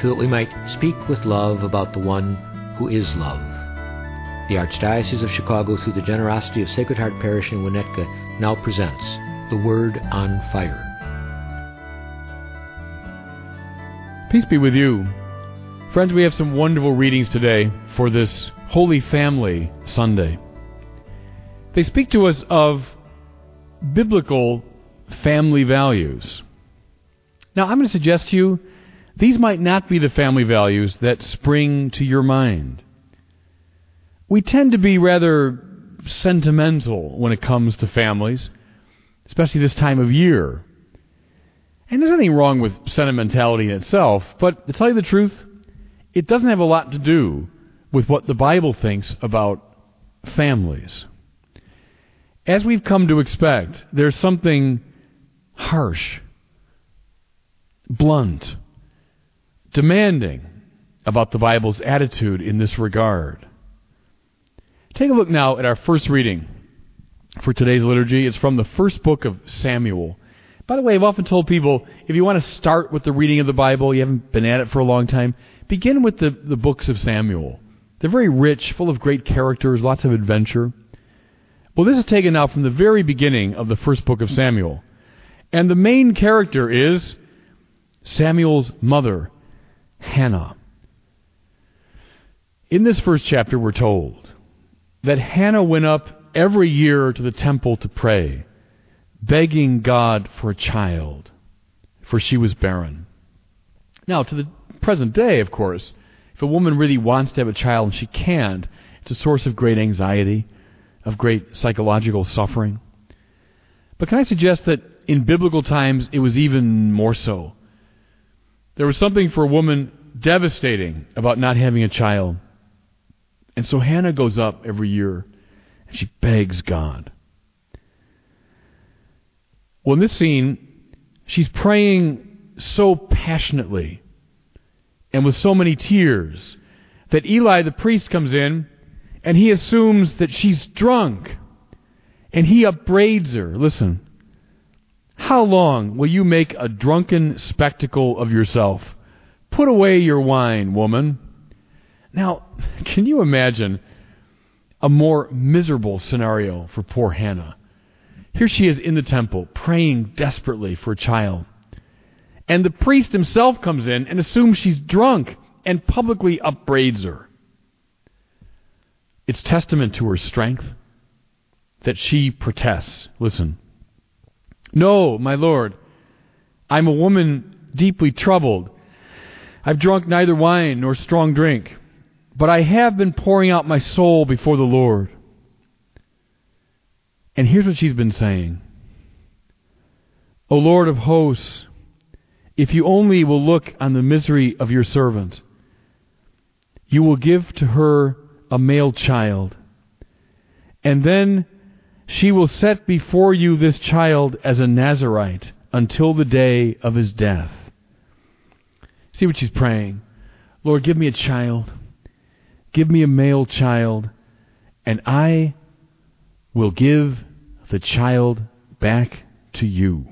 so that we might speak with love about the one who is love. The Archdiocese of Chicago, through the generosity of Sacred Heart Parish in Winnetka, now presents The Word on Fire. Peace be with you. Friends, we have some wonderful readings today for this Holy Family Sunday. They speak to us of biblical family values. Now, I'm going to suggest to you these might not be the family values that spring to your mind. We tend to be rather sentimental when it comes to families, especially this time of year. And there's nothing wrong with sentimentality in itself, but to tell you the truth, it doesn't have a lot to do with what the Bible thinks about families. As we've come to expect, there's something harsh, blunt, demanding about the Bible's attitude in this regard. Take a look now at our first reading for today's liturgy. It's from the first book of Samuel. By the way, I've often told people, if you want to start with the reading of the Bible, you haven't been at it for a long time, begin with the books of Samuel. They're very rich, full of great characters, lots of adventure. Well, this is taken now from the very beginning of the first book of Samuel. And the main character is Samuel's mother, Hannah. In this first chapter, we're told that Hannah went up every year to the temple to pray, begging God for a child, for she was barren. Now, to the present day, of course, if a woman really wants to have a child and she can't, it's a source of great anxiety, of great psychological suffering. But can I suggest that in biblical times, it was even more so? There was something for a woman devastating about not having a child. And so Hannah goes up every year, and she begs God. Well, in this scene, she's praying so passionately and with so many tears that Eli, the priest, comes in, and he assumes that she's drunk, and he upbraids her. Listen. How long will you make a drunken spectacle of yourself? Put away your wine, woman. Now, can you imagine a more miserable scenario for poor Hannah? Here she is in the temple, praying desperately for a child. And the priest himself comes in and assumes she's drunk and publicly upbraids her. It's testament to her strength that she protests. Listen. No, my Lord, I'm a woman deeply troubled. I've drunk neither wine nor strong drink, but I have been pouring out my soul before the Lord. And here's what she's been saying. O Lord of hosts, if you only will look on the misery of your servant, you will give to her a male child, and then she will set before you this child as a Nazirite until the day of his death. See what she's praying. Lord, give me a child. Give me a male child, and I will give the child back to you.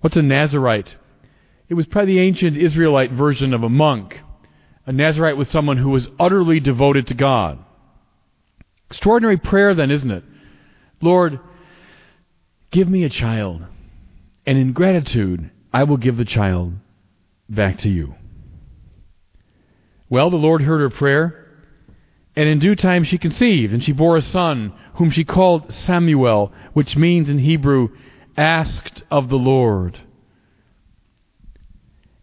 What's a Nazirite? It was probably the ancient Israelite version of a monk. A Nazirite was someone who was utterly devoted to God. Extraordinary prayer then, isn't it? Lord, give me a child, and in gratitude, I will give the child back to you. Well, the Lord heard her prayer, and in due time she conceived, and she bore a son, whom she called Samuel, which means in Hebrew, asked of the Lord.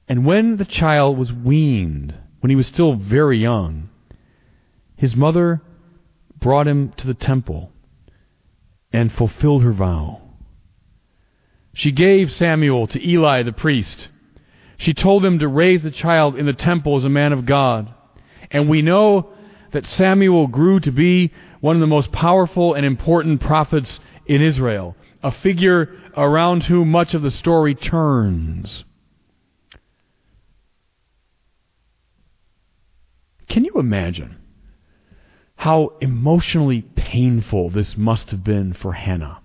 And when the child was weaned, when he was still very young, his mother brought him to the temple and fulfilled her vow. She gave Samuel to Eli the priest. She told him to raise the child in the temple as a man of God And we know that Samuel grew to be one of the most powerful and important prophets in Israel, a figure around whom much of the story turns. Can you imagine how emotionally painful this must have been for Hannah?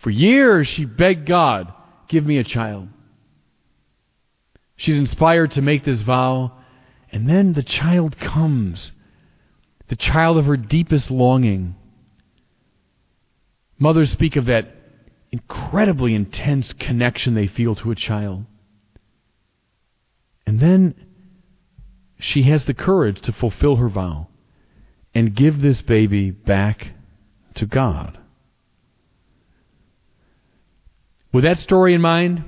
For years she begged God, give me a child. She's inspired to make this vow, and then the child comes, the child of her deepest longing. Mothers speak of that incredibly intense connection they feel to a child. And then she has the courage to fulfill her vow and give this baby back to God. With that story in mind,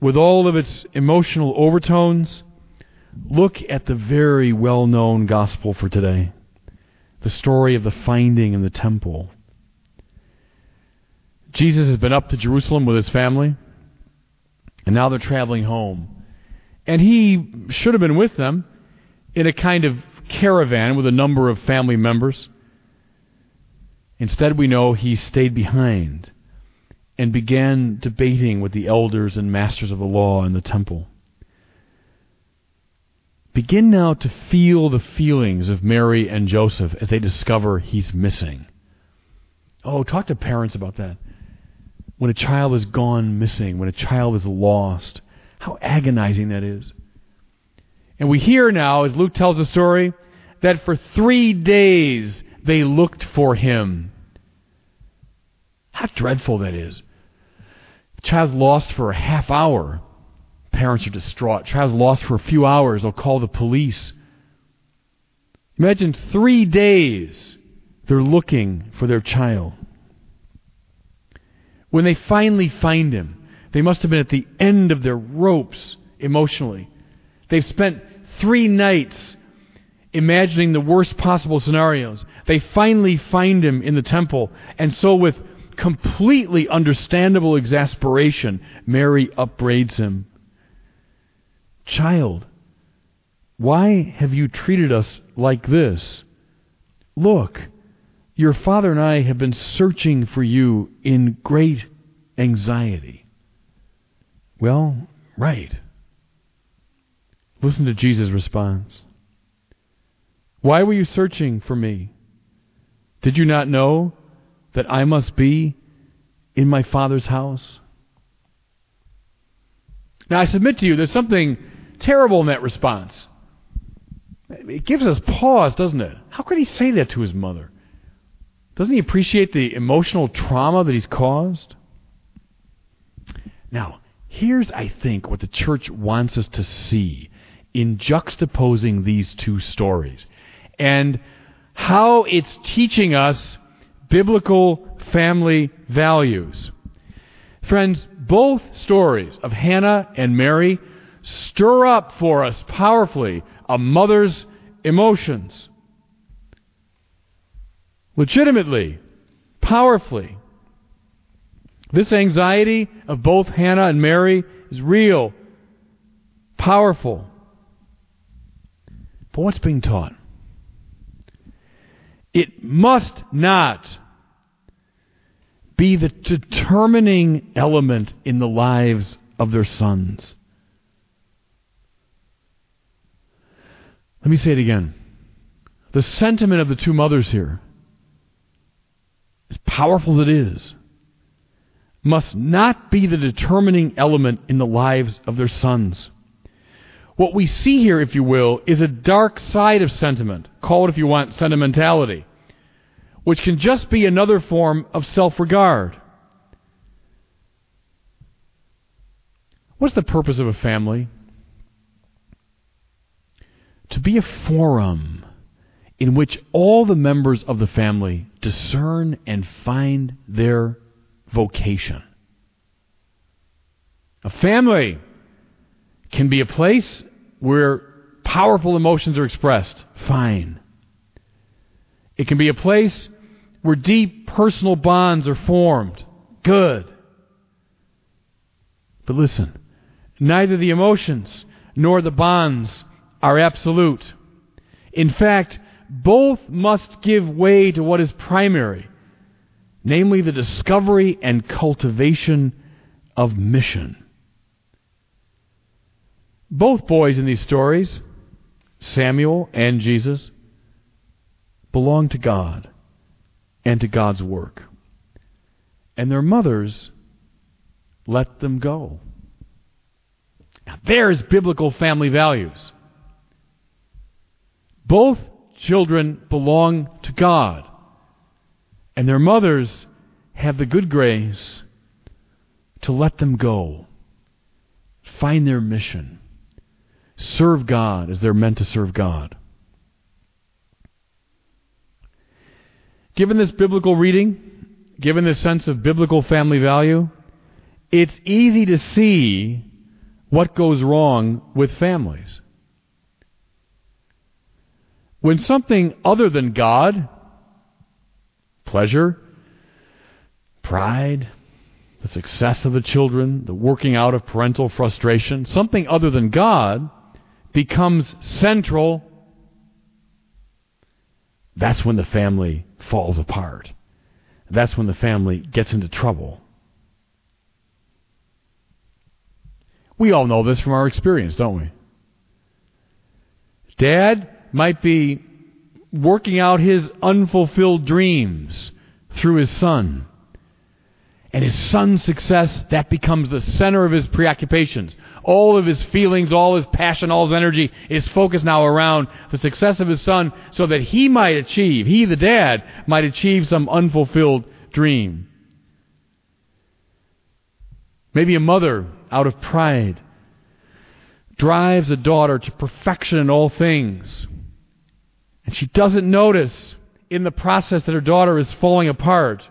with all of its emotional overtones, look at the very well-known gospel for today, the story of the finding in the temple. Jesus has been up to Jerusalem with his family, and now they're traveling home. And he should have been with them, in a kind of caravan with a number of family members. Instead, we know he stayed behind and began debating with the elders and masters of the law in the temple. Begin now to feel the feelings of Mary and Joseph as they discover he's missing. Oh, talk to parents about that. When a child is gone missing, when a child is lost, how agonizing that is. And we hear now, as Luke tells the story, that for 3 days they looked for him. How dreadful that is. The child's lost for a half hour. Parents are distraught. The child's lost for a few hours. They'll call the police. Imagine 3 days they're looking for their child. When they finally find him, they must have been at the end of their ropes emotionally. They've spent 3 nights imagining the worst possible scenarios. They finally find him in the temple. And so with completely understandable exasperation, Mary upbraids him. Child, why have you treated us like this? Look, your father and I have been searching for you in great anxiety. Well, right. Listen to Jesus' response. Why were you searching for me? Did you not know that I must be in my Father's house? Now, I submit to you, there's something terrible in that response. It gives us pause, doesn't it? How could he say that to his mother? Doesn't he appreciate the emotional trauma that he's caused? Now, here's, I think, what the church wants us to see in juxtaposing these two stories, and how it's teaching us biblical family values. Friends, both stories of Hannah and Mary stir up for us powerfully a mother's emotions. Legitimately, powerfully. This anxiety of both Hannah and Mary is real, powerful. But what's being taught? It must not be the determining element in the lives of their sons. Let me say it again. The sentiment of the two mothers here, as powerful as it is, must not be the determining element in the lives of their sons. What we see here, if you will, is a dark side of sentiment. Call it, if you want, sentimentality, which can just be another form of self-regard. What's the purpose of a family? To be a forum in which all the members of the family discern and find their vocation. A family can be a place where powerful emotions are expressed. Fine. It can be a place where deep personal bonds are formed. Good. But listen, neither the emotions nor the bonds are absolute. In fact, both must give way to what is primary, namely the discovery and cultivation of mission. Both boys in these stories, Samuel and Jesus, belong to God and to God's work. And their mothers let them go. Now there's biblical family values. Both children belong to God, and their mothers have the good grace to let them go, find their mission, serve God as they're meant to serve God. Given this biblical reading, given this sense of biblical family value, it's easy to see what goes wrong with families. When something other than God, pleasure, pride, the success of the children, the working out of parental frustration, something other than God becomes central, that's when the family falls apart. That's when the family gets into trouble. We all know this from our experience, don't we? Dad might be working out his unfulfilled dreams through his son. And his son's success, that becomes the center of his preoccupations. All of his feelings, all his passion, all his energy is focused now around the success of his son so that he might achieve, he the dad, might achieve some unfulfilled dream. Maybe a mother, out of pride, drives a daughter to perfection in all things. And she doesn't notice in the process that her daughter is falling apart.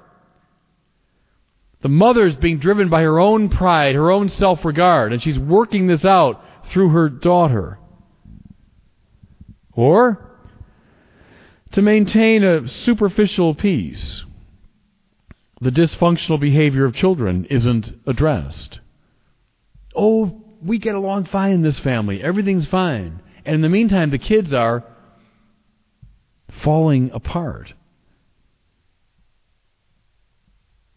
The mother is being driven by her own pride, her own self-regard, and she's working this out through her daughter. Or to maintain a superficial peace, the dysfunctional behavior of children isn't addressed. Oh, we get along fine in this family. Everything's fine. And in the meantime, the kids are falling apart.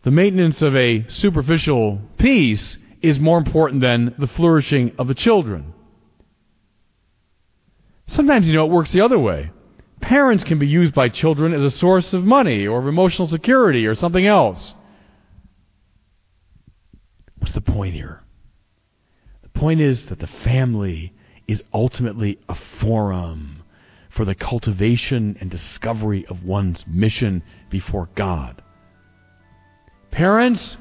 The maintenance of a superficial peace is more important than the flourishing of the children. Sometimes, it works the other way. Parents can be used by children as a source of money or of emotional security or something else. What's the point here? The point is that the family is ultimately a forum for the cultivation and discovery of one's mission before God. Parents,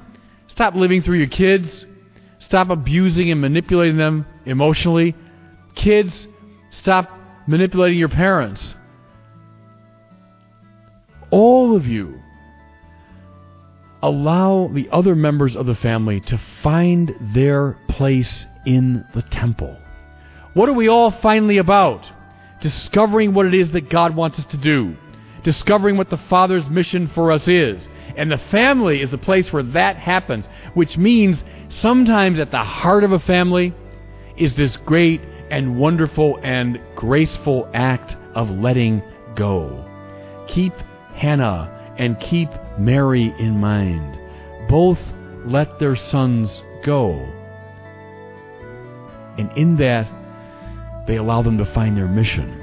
stop living through your kids. Stop abusing and manipulating them emotionally. Kids, stop manipulating your parents. All of you, allow the other members of the family to find their place in the temple. What are we all finally about? Discovering what it is that God wants us to do. Discovering what the Father's mission for us is. And the family is the place where that happens, which means sometimes at the heart of a family is this great and wonderful and graceful act of letting go. Keep Hannah and keep Mary in mind. Both let their sons go. And in that, they allow them to find their mission.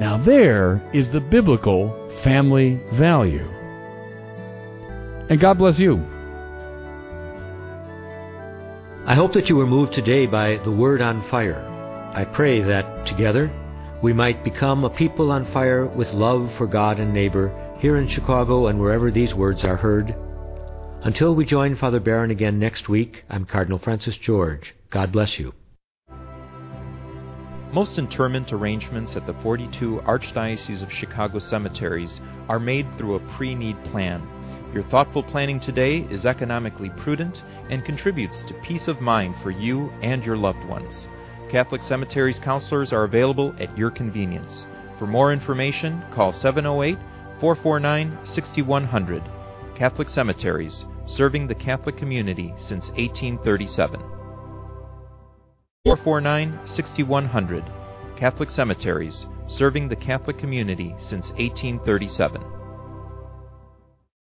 Now there is the biblical family value. And God bless you. I hope that you were moved today by the Word on Fire. I pray that together we might become a people on fire with love for God and neighbor here in Chicago and wherever these words are heard. Until we join Father Barron again next week, I'm Cardinal Francis George. God bless you. Most interment arrangements at the 42 Archdiocese of Chicago cemeteries are made through a pre-need plan. Your thoughtful planning today is economically prudent and contributes to peace of mind for you and your loved ones. Catholic Cemeteries counselors are available at your convenience. For more information, call 708-449-6100. Catholic Cemeteries, serving the Catholic community since 1837. 449-6100. Catholic Cemeteries, serving the Catholic community since 1837.